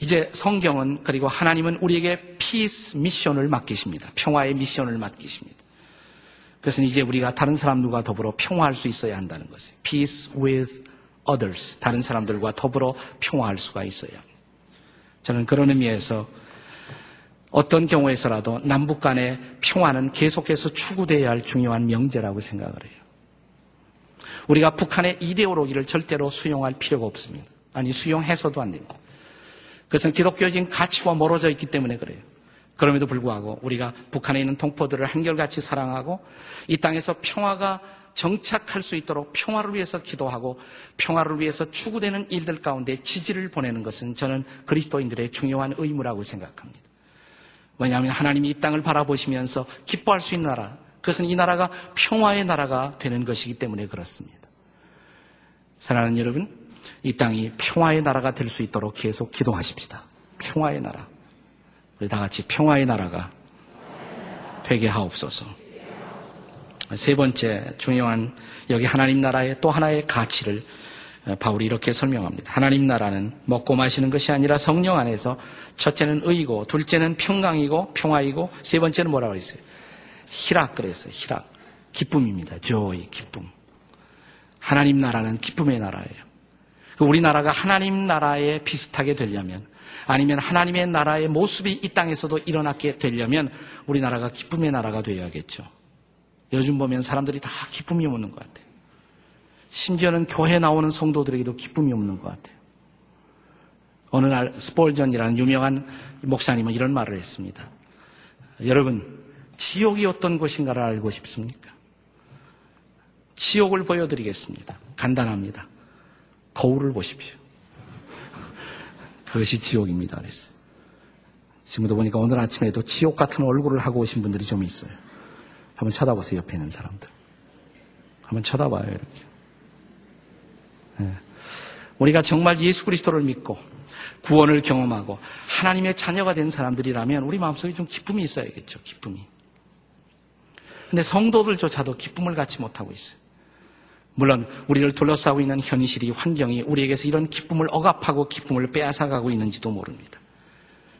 이제 성경은, 그리고 하나님은 우리에게 피스 미션을 맡기십니다. 평화의 미션을 맡기십니다. 그래서 이제 우리가 다른 사람들과 더불어 평화할 수 있어야 한다는 것이에요. Peace with others. 다른 사람들과 더불어 평화할 수가 있어야 합니다. 저는 그런 의미에서 어떤 경우에서라도 남북 간의 평화는 계속해서 추구되어야 할 중요한 명제라고 생각을 해요. 우리가 북한의 이데올로기를 절대로 수용할 필요가 없습니다. 아니 수용해서도 안 됩니다. 그것은 기독교적인 가치와 멀어져 있기 때문에 그래요. 그럼에도 불구하고 우리가 북한에 있는 동포들을 한결같이 사랑하고 이 땅에서 평화가 정착할 수 있도록 평화를 위해서 기도하고 평화를 위해서 추구되는 일들 가운데 지지를 보내는 것은 저는 그리스도인들의 중요한 의무라고 생각합니다. 왜냐하면 하나님이 이 땅을 바라보시면서 기뻐할 수 있는 나라, 그것은 이 나라가 평화의 나라가 되는 것이기 때문에 그렇습니다. 사랑하는 여러분, 이 땅이 평화의 나라가 될 수 있도록 계속 기도하십시다. 평화의 나라. 우리 다 같이 평화의 나라가 되게 하옵소서. 세 번째 중요한 여기 하나님 나라의 또 하나의 가치를 바울이 이렇게 설명합니다. 하나님 나라는 먹고 마시는 것이 아니라 성령 안에서 첫째는 의이고 둘째는 평강이고 평화이고 세 번째는 뭐라고 그랬어요? 희락 그랬어요. 희락. 기쁨입니다. joy, 기쁨. 하나님 나라는 기쁨의 나라예요. 우리나라가 하나님 나라에 비슷하게 되려면 아니면 하나님의 나라의 모습이 이 땅에서도 일어나게 되려면 우리나라가 기쁨의 나라가 되어야겠죠. 요즘 보면 사람들이 다 기쁨이 없는 것 같아요. 심지어는 교회 나오는 성도들에게도 기쁨이 없는 것 같아요. 어느 날 스폴전이라는 유명한 목사님은 이런 말을 했습니다. 여러분, 지옥이 어떤 곳인가를 알고 싶습니까? 지옥을 보여드리겠습니다. 간단합니다. 거울을 보십시오. 그것이 지옥입니다. 그랬어요. 지금도 보니까 오늘 아침에도 지옥 같은 얼굴을 하고 오신 분들이 좀 있어요. 한번 쳐다보세요. 옆에 있는 사람들. 한번 쳐다봐요. 이렇게. 네. 우리가 정말 예수 그리스도를 믿고 구원을 경험하고 하나님의 자녀가 된 사람들이라면 우리 마음속에 좀 기쁨이 있어야겠죠. 기쁨이. 근데 성도들조차도 기쁨을 갖지 못하고 있어요. 물론 우리를 둘러싸고 있는 현실이, 환경이 우리에게서 이런 기쁨을 억압하고 기쁨을 빼앗아가고 있는지도 모릅니다.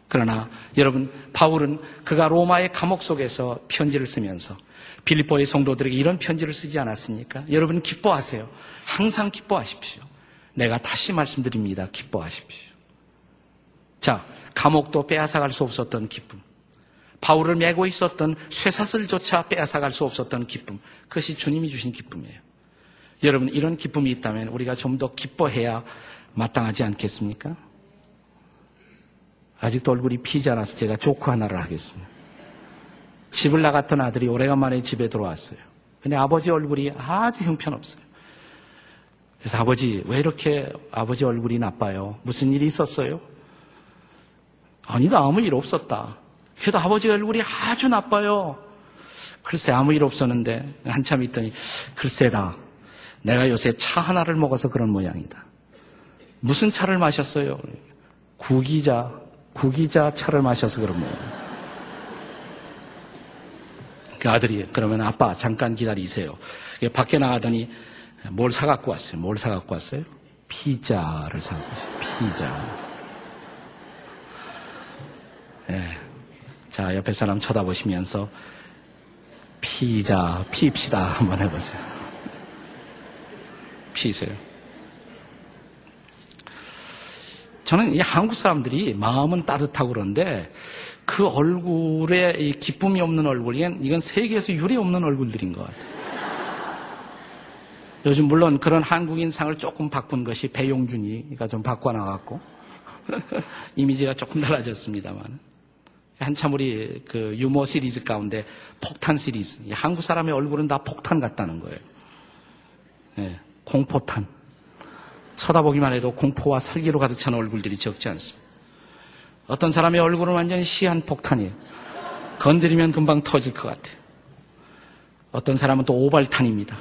그러나 여러분, 바울은 그가 로마의 감옥 속에서 편지를 쓰면서 빌립보의 성도들에게 이런 편지를 쓰지 않았습니까? 여러분 기뻐하세요. 항상 기뻐하십시오. 내가 다시 말씀드립니다. 기뻐하십시오. 자, 감옥도 빼앗아갈 수 없었던 기쁨, 바울을 메고 있었던 쇠사슬조차 빼앗아갈 수 없었던 기쁨, 그것이 주님이 주신 기쁨이에요. 여러분, 이런 기쁨이 있다면 우리가 좀 더 기뻐해야 마땅하지 않겠습니까? 아직도 얼굴이 피지 않아서 제가 조크 하나를 하겠습니다. 집을 나갔던 아들이 오래간만에 집에 들어왔어요. 근데 아버지 얼굴이 아주 형편없어요. 그래서 아버지, 왜 이렇게 아버지 얼굴이 나빠요? 무슨 일이 있었어요? 아니다, 아무 일 없었다. 그래도 아버지 얼굴이 아주 나빠요. 글쎄, 아무 일 없었는데 한참 있더니 글쎄다. 내가 요새 차 하나를 먹어서 그런 모양이다. 무슨 차를 마셨어요? 구기자, 구기자 차를 마셔서 그런 모양이다. 그 아들이 그러면 아빠 잠깐 기다리세요. 밖에 나가더니 뭘 사갖고 왔어요. 뭘 사갖고 왔어요? 피자를 사갖고 왔어요. 피자. 네. 자, 옆에 사람 쳐다보시면서 피자, 피입시다 한번 해보세요. 피세요. 저는 이 한국 사람들이 마음은 따뜻하고 그런데 그 얼굴에 이 기쁨이 없는 얼굴이엔 이건 세계에서 유례 없는 얼굴들인 것 같아요. 요즘 물론 그런 한국인상을 조금 바꾼 것이 배용준이가 좀 바꿔나갔고 이미지가 조금 달라졌습니다만 한참 우리 그 유머 시리즈 가운데 폭탄 시리즈, 한국 사람의 얼굴은 다 폭탄 같다는 거예요. 네. 공포탄. 쳐다보기만 해도 공포와 살기로 가득 찬 얼굴들이 적지 않습니다. 어떤 사람의 얼굴은 완전히 시한폭탄이에요. 건드리면 금방 터질 것 같아요. 어떤 사람은 또 오발탄입니다.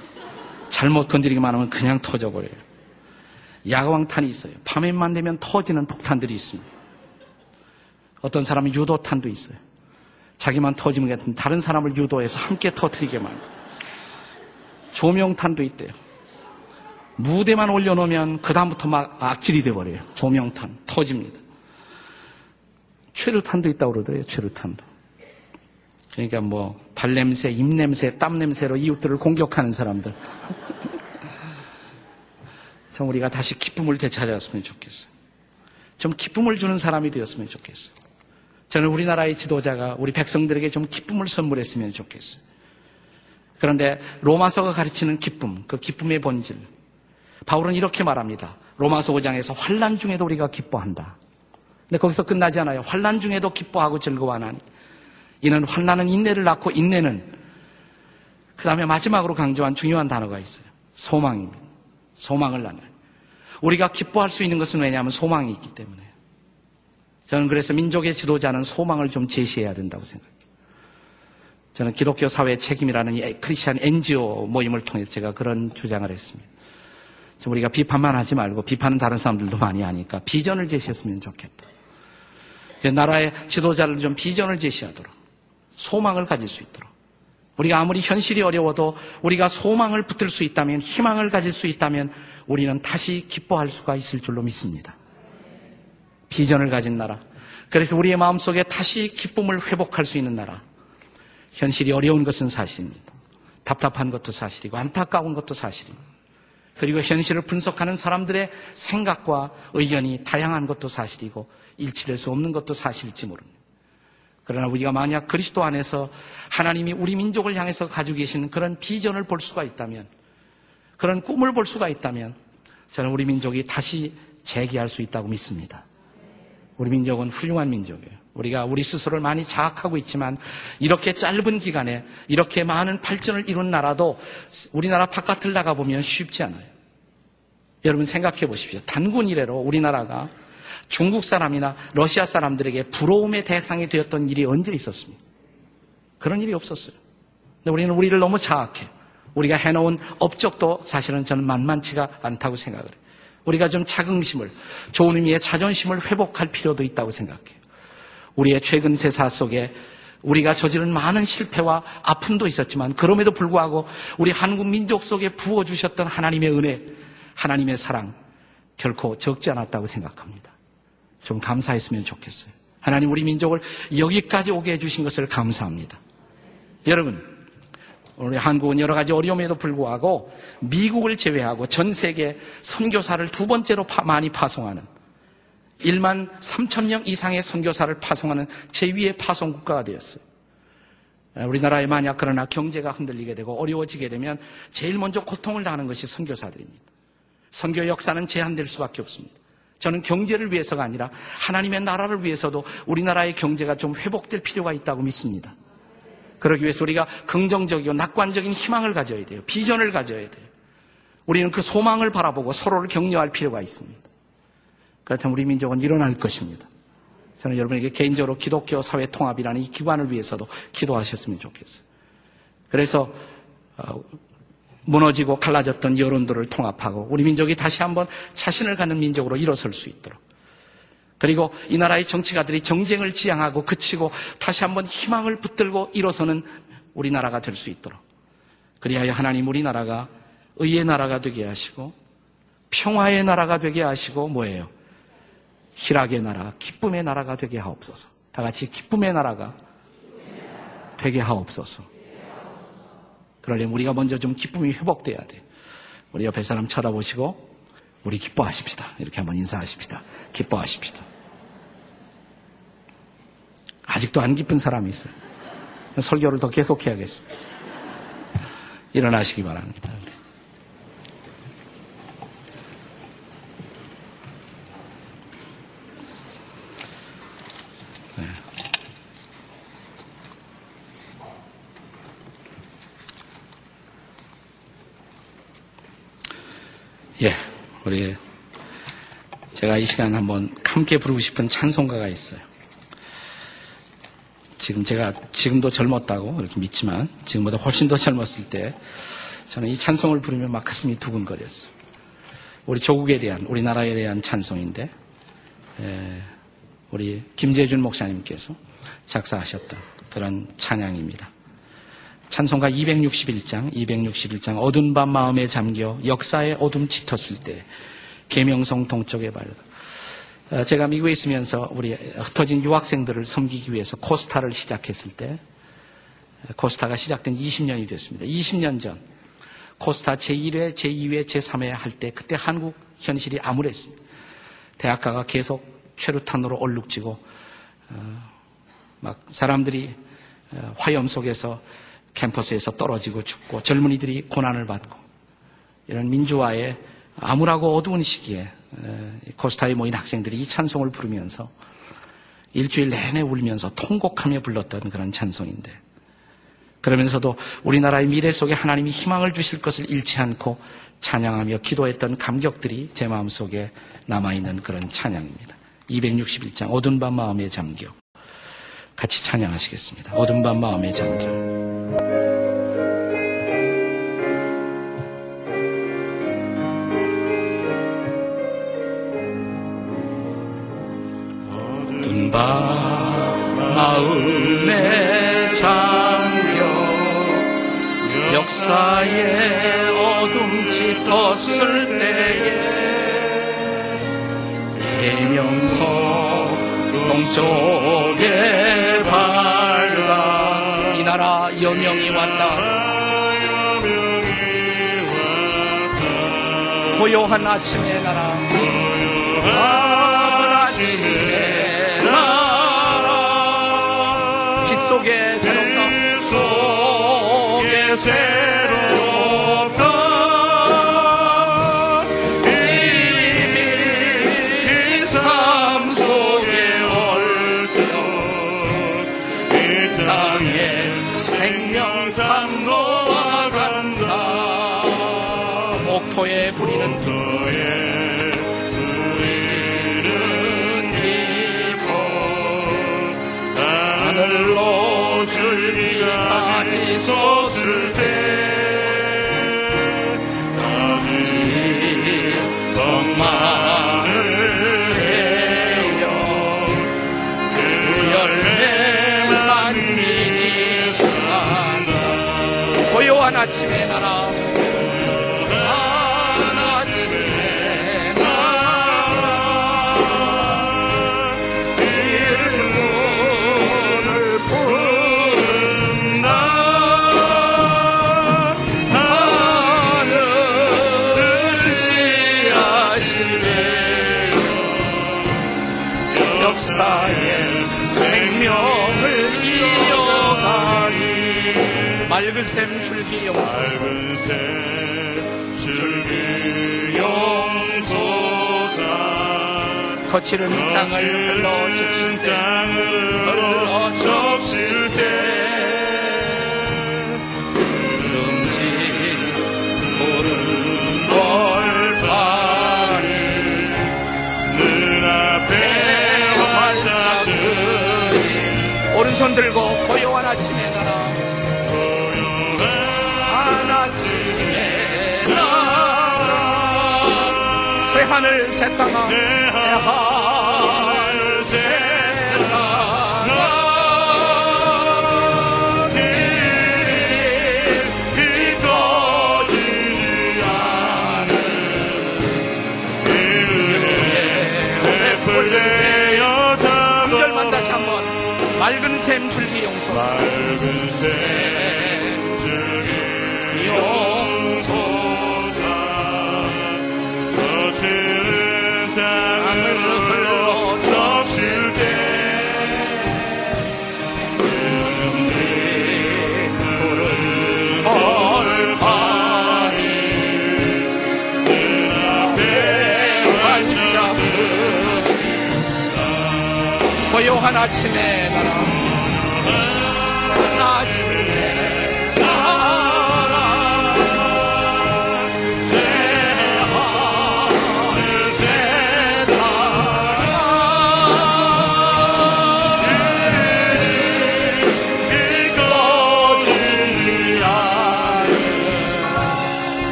잘못 건드리기만 하면 그냥 터져버려요. 야광탄이 있어요. 밤에만 되면 터지는 폭탄들이 있습니다. 어떤 사람은 유도탄도 있어요. 자기만 터지면 같은데 다른 사람을 유도해서 함께 터뜨리게 만들어요. 조명탄도 있대요. 무대만 올려놓으면 그다음부터 막 악질이 돼버려요. 조명탄, 터집니다. 최루탄도 있다고 그러더래요. 최루탄도. 그러니까 뭐 발냄새, 입냄새, 땀냄새로 이웃들을 공격하는 사람들. 참 우리가 다시 기쁨을 되찾았으면 좋겠어요. 좀 기쁨을 주는 사람이 되었으면 좋겠어요. 저는 우리나라의 지도자가 우리 백성들에게 좀 기쁨을 선물했으면 좋겠어요. 그런데 로마서가 가르치는 기쁨, 그 기쁨의 본질. 바울은 이렇게 말합니다. 로마서 오 장에서 환난 중에도 우리가 기뻐한다. 근데 거기서 끝나지 않아요. 환난 중에도 기뻐하고 즐거워하나니. 이는 환난은 인내를 낳고 인내는. 그 다음에 마지막으로 강조한 중요한 단어가 있어요. 소망입니다. 소망을 낳는. 우리가 기뻐할 수 있는 것은 왜냐하면 소망이 있기 때문에. 저는 그래서 민족의 지도자는 소망을 좀 제시해야 된다고 생각해요. 저는 기독교 사회의 책임이라는 크리스찬 엔지오 모임을 통해서 제가 그런 주장을 했습니다. 우리가 비판만 하지 말고, 비판은 다른 사람들도 많이 하니까 비전을 제시했으면 좋겠다. 나라의 지도자를 좀 비전을 제시하도록, 소망을 가질 수 있도록. 우리가 아무리 현실이 어려워도 우리가 소망을 붙들 수 있다면, 희망을 가질 수 있다면 우리는 다시 기뻐할 수가 있을 줄로 믿습니다. 비전을 가진 나라. 그래서 우리의 마음속에 다시 기쁨을 회복할 수 있는 나라. 현실이 어려운 것은 사실입니다. 답답한 것도 사실이고 안타까운 것도 사실입니다. 그리고 현실을 분석하는 사람들의 생각과 의견이 다양한 것도 사실이고 일치될 수 없는 것도 사실일지 모릅니다. 그러나 우리가 만약 그리스도 안에서 하나님이 우리 민족을 향해서 가지고 계시는 그런 비전을 볼 수가 있다면, 그런 꿈을 볼 수가 있다면 저는 우리 민족이 다시 재기할 수 있다고 믿습니다. 우리 민족은 훌륭한 민족이에요. 우리가 우리 스스로를 많이 자학하고 있지만 이렇게 짧은 기간에 이렇게 많은 발전을 이룬 나라도 우리나라 바깥을 나가보면 쉽지 않아요. 여러분 생각해 보십시오. 단군 이래로 우리나라가 중국 사람이나 러시아 사람들에게 부러움의 대상이 되었던 일이 언제 있었습니까? 그런 일이 없었어요. 근데 우리는 우리를 너무 자학해요. 우리가 해놓은 업적도 사실은 저는 만만치가 않다고 생각을 해요. 우리가 좀 자긍심을, 좋은 의미의 자존심을 회복할 필요도 있다고 생각해요. 우리의 최근 세사 속에 우리가 저지른 많은 실패와 아픔도 있었지만 그럼에도 불구하고 우리 한국 민족 속에 부어주셨던 하나님의 은혜, 하나님의 사랑 결코 적지 않았다고 생각합니다. 좀 감사했으면 좋겠어요. 하나님 우리 민족을 여기까지 오게 해주신 것을 감사합니다. 여러분, 우리 한국은 여러 가지 어려움에도 불구하고 미국을 제외하고 전 세계 선교사를 두 번째로 파, 많이 파송하는 만 삼천 명 이상의 선교사를 파송하는 제이의 파송 국가가 되었어요. 우리나라에 만약 그러나 경제가 흔들리게 되고 어려워지게 되면 제일 먼저 고통을 당하는 것이 선교사들입니다. 선교 역사는 제한될 수밖에 없습니다. 저는 경제를 위해서가 아니라 하나님의 나라를 위해서도 우리나라의 경제가 좀 회복될 필요가 있다고 믿습니다. 그러기 위해서 우리가 긍정적이고 낙관적인 희망을 가져야 돼요. 비전을 가져야 돼요. 우리는 그 소망을 바라보고 서로를 격려할 필요가 있습니다. 그렇다면 우리 민족은 일어날 것입니다. 저는 여러분에게 개인적으로 기독교 사회 통합이라는 이 기관을 위해서도 기도하셨으면 좋겠어요. 그래서 무너지고 갈라졌던 여론들을 통합하고 우리 민족이 다시 한번 자신을 갖는 민족으로 일어설 수 있도록, 그리고 이 나라의 정치가들이 정쟁을 지향하고 그치고 다시 한번 희망을 붙들고 일어서는 우리나라가 될 수 있도록, 그리하여 하나님 우리나라가 의의 나라가 되게 하시고 평화의 나라가 되게 하시고 뭐예요? 희락의 나라, 기쁨의 나라가 되게 하옵소서. 다 같이 기쁨의 나라가 되게 하옵소서. 그러려면 우리가 먼저 좀 기쁨이 회복돼야 돼. 우리 옆에 사람 쳐다보시고 우리 기뻐하십시다. 이렇게 한번 인사하십시다. 기뻐하십시다. 아직도 안 기쁜 사람이 있어요. 설교를 더 계속해야겠습니다. 일어나시기 바랍니다. 예, 우리 제가 이 시간 한번 함께 부르고 싶은 찬송가가 있어요. 지금 제가 지금도 젊었다고 이렇게 믿지만 지금보다 훨씬 더 젊었을 때 저는 이 찬송을 부르면 막 가슴이 두근거렸어요. 우리 조국에 대한, 우리나라에 대한 찬송인데 에, 우리 김재준 목사님께서 작사하셨던 그런 찬양입니다. 찬송가 이백육십일 장, 이백육십일 장 어두운 밤 마음에 잠겨 역사의 어둠 짙었을 때 계명성 동쪽의 밝아. 제가 미국에 있으면서 우리 흩어진 유학생들을 섬기기 위해서 코스타를 시작했을 때, 코스타가 시작된 이십 년이 됐습니다. 이십 년 전 코스타 제일 회, 제이 회, 제삼 회 할 때 그때 한국 현실이 암울했습니다. 대학가가 계속 최루탄으로 얼룩지고 막 사람들이 화염 속에서 캠퍼스에서 떨어지고 죽고 젊은이들이 고난을 받고 이런 민주화의 암울하고 어두운 시기에 코스타에 모인 학생들이 이 찬송을 부르면서 일주일 내내 울면서 통곡하며 불렀던 그런 찬송인데, 그러면서도 우리나라의 미래 속에 하나님이 희망을 주실 것을 잃지 않고 찬양하며 기도했던 감격들이 제 마음속에 남아있는 그런 찬양입니다. 이백육십일 장 어두운 밤 마음에 잠겨 같이 찬양하시겠습니다. 어두운 밤 마음에 잠겨. 마음에 잠겨 역사의 어둠 짙었을 때에 계명서 동쪽에 발라 이 나라 여명이 왔다. 고요한 아침의 나라 고요한 아침의 속에 새롭다 속에 새롭다 이 삶 속에 얽혀 이 땅에 생명 담로와 간다. 목토에 뿌리는 불 줄기까지 솟을 때 아버지 엄마를 해요 그 열매 만민이 산다. 고요한 아침의 나라 고요한 아침의 나라 이름을 부르 역사의 생명을 이어가리 맑은 샘 줄기 용솟아 맑은 샘 줄기 용솟아 거칠은 땅을 흘러접실 때 흘러접실 때 구름지 구름 벌파리 눈앞에 손 들고 고요한 아침의 나라 고요한 아침의 나라 새 하늘 새 땅아 새 하늘 새 땅아 빛이 꺼지지 않은 인류의 불대여 삼 절만 다시 한번 맑은 샘 줄기 용솟아 맑은 샘 줄기 용솟아 거칠은 땅을 흘러 젖힐 때 구름지 구름 벌파리 눈앞에 활짝 고요한 아침에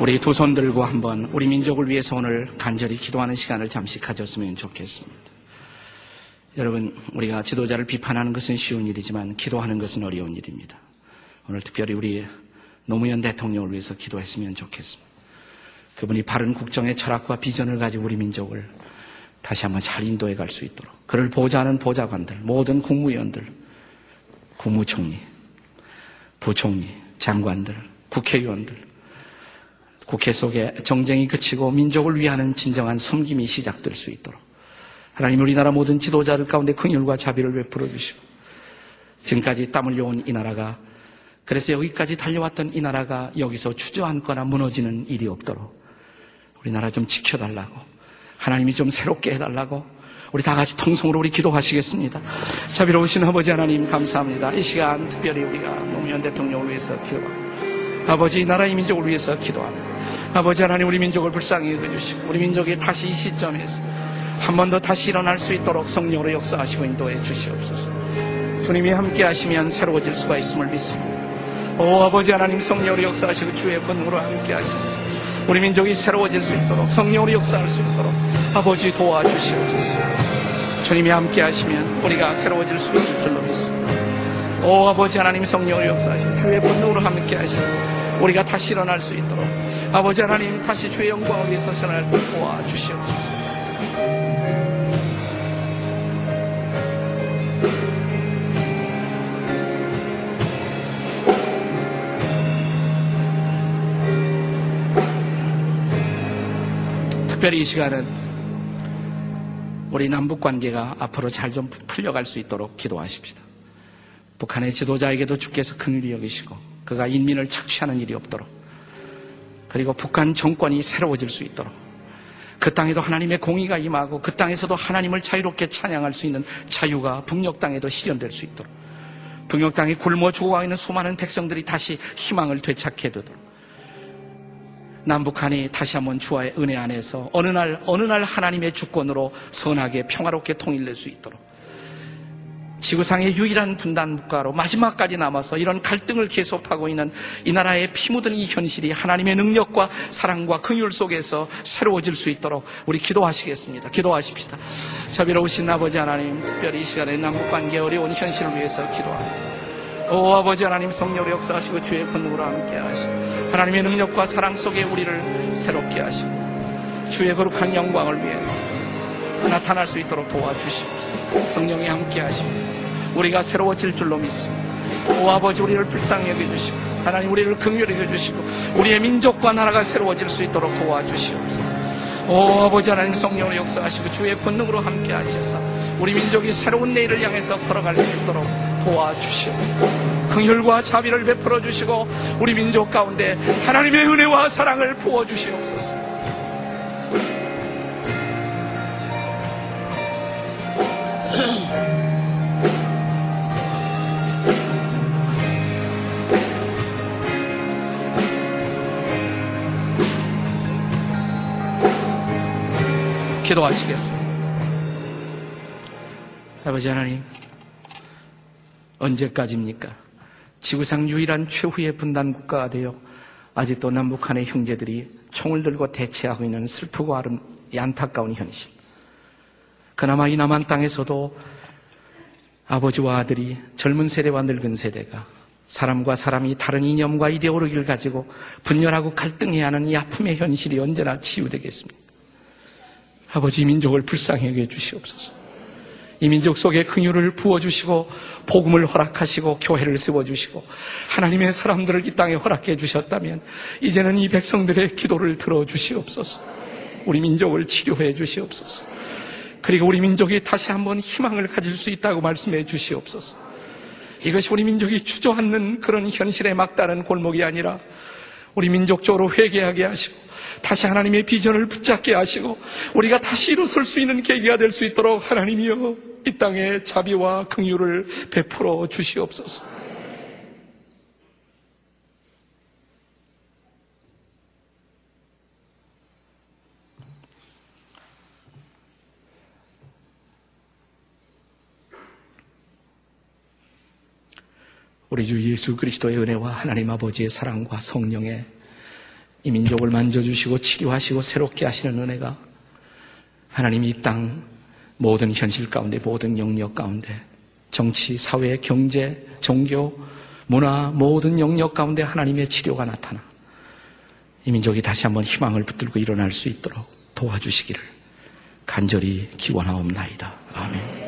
우리 두 손 들고 한번 우리 민족을 위해서 오늘 간절히 기도하는 시간을 잠시 가졌으면 좋겠습니다. 여러분, 우리가 지도자를 비판하는 것은 쉬운 일이지만 기도하는 것은 어려운 일입니다. 오늘 특별히 우리 노무현 대통령을 위해서 기도했으면 좋겠습니다. 그분이 바른 국정의 철학과 비전을 가지고 우리 민족을 다시 한번 잘 인도해 갈 수 있도록 그를 보좌하는 보좌관들, 모든 국무위원들, 국무총리, 부총리, 장관들, 국회의원들, 국회 속에 정쟁이 그치고 민족을 위하는 진정한 섬김이 시작될 수 있도록 하나님 우리나라 모든 지도자들 가운데 긍휼과 자비를 베풀어 주시고 지금까지 땀 흘려온 이 나라가, 그래서 여기까지 달려왔던 이 나라가 여기서 주저앉거나 무너지는 일이 없도록 우리나라 좀 지켜달라고, 하나님이 좀 새롭게 해달라고 우리 다 같이 통성으로 우리 기도하시겠습니다. 자비로우신 아버지 하나님 감사합니다. 이 시간 특별히 우리가 노무현 대통령을 위해서 기도합니다. 아버지, 나라 이 민족을 위해서 기도합니다. 아버지 하나님, 우리 민족을 불쌍히 여겨주시고 우리 민족이 다시 이 시점에서 한 번 더 다시 일어날 수 있도록 성령으로 역사하시고 인도해 주시옵소서. 주님이 함께 하시면 새로워질 수가 있음을 믿습니다. 오 아버지 하나님, 성령으로 역사하시고 주의 권능으로 함께 하시소. 우리 민족이 새로워질 수 있도록 성령으로 역사할 수 있도록 아버지 도와주시옵소서. 주님이 함께 하시면 우리가 새로워질 수 있을 줄로 믿습니다. 오 아버지 하나님, 성령으로 역사하시고 주의 권능으로 함께 하시소. 우리가 다시 일어날 수 있도록 아버지 하나님, 다시 주의 영광을 위해서 살아날 때 도와주시옵소서. 특별히 이 시간은 우리 남북관계가 앞으로 잘 좀 풀려갈 수 있도록 기도하십시다. 북한의 지도자에게도 주께서 긍휼히 여기시고 그가 인민을 착취하는 일이 없도록, 그리고 북한 정권이 새로워질 수 있도록, 그 땅에도 하나님의 공의가 임하고 그 땅에서도 하나님을 자유롭게 찬양할 수 있는 자유가 북녘 땅에도 실현될 수 있도록, 북녘 땅이 굶어 죽어가고 있는 수많은 백성들이 다시 희망을 되찾게 되도록, 남북한이 다시 한번 주와의 은혜 안에서 어느 날 어느 날 하나님의 주권으로 선하게 평화롭게 통일될 수 있도록, 지구상의 유일한 분단 국가로 마지막까지 남아서 이런 갈등을 계속하고 있는 이 나라의 피 묻은 이 현실이 하나님의 능력과 사랑과 긍휼 속에서 새로워질 수 있도록 우리 기도하시겠습니다. 기도하십시다. 자비로우신 아버지 하나님, 특별히 이 시간에 남북관계 어려운 현실을 위해서 기도합니다. 오 아버지 하나님, 성령으로 역사하시고 주의 권능으로 함께 하시고 하나님의 능력과 사랑 속에 우리를 새롭게 하시고 주의 거룩한 영광을 위해서 나타날 수 있도록 도와주시고 성령이 함께 하시고 우리가 새로워질 줄로 믿습니다. 오 아버지, 우리를 불쌍히 여겨주시고 하나님 우리를 긍휼히 여겨주시고 우리의 민족과 나라가 새로워질 수 있도록 도와주시옵소서. 오 아버지 하나님, 성령으로 역사하시고 주의 권능으로 함께 하셔서 우리 민족이 새로운 내일을 향해서 걸어갈 수 있도록 도와주시고 긍휼과 자비를 베풀어 주시고 우리 민족 가운데 하나님의 은혜와 사랑을 부어 주시옵소서. 기도하시겠습니다. 아버지 하나님, 언제까지입니까? 지구상 유일한 최후의 분단 국가가 되어 아직도 남북한의 형제들이 총을 들고 대치하고 있는 슬프고 아름, 안타까운 현실. 그나마 이 남한 땅에서도 아버지와 아들이, 젊은 세대와 늙은 세대가 사람과 사람이 다른 이념과 이데올로기를 가지고 분열하고 갈등해야 하는 이 아픔의 현실이 언제나 치유되겠습니까? 아버지, 민족을 불쌍히 여겨주시옵소서. 이 민족 속에 긍휼을 부어주시고 복음을 허락하시고 교회를 세워주시고 하나님의 사람들을 이 땅에 허락해 주셨다면 이제는 이 백성들의 기도를 들어주시옵소서. 우리 민족을 치료해 주시옵소서. 그리고 우리 민족이 다시 한번 희망을 가질 수 있다고 말씀해 주시옵소서. 이것이 우리 민족이 주저앉는 그런 현실의 막다른 골목이 아니라 우리 민족적으로 회개하게 하시고 다시 하나님의 비전을 붙잡게 하시고 우리가 다시 일어설 수 있는 계기가 될 수 있도록 하나님이여, 이 땅에 자비와 긍휼을 베풀어 주시옵소서. 우리 주 예수 그리스도의 은혜와 하나님 아버지의 사랑과 성령의 이 민족을 만져주시고 치료하시고 새롭게 하시는 은혜가 하나님 이 땅 모든 현실 가운데, 모든 영역 가운데, 정치, 사회, 경제, 종교, 문화 모든 영역 가운데 하나님의 치료가 나타나 이 민족이 다시 한번 희망을 붙들고 일어날 수 있도록 도와주시기를 간절히 기원하옵나이다. 아멘.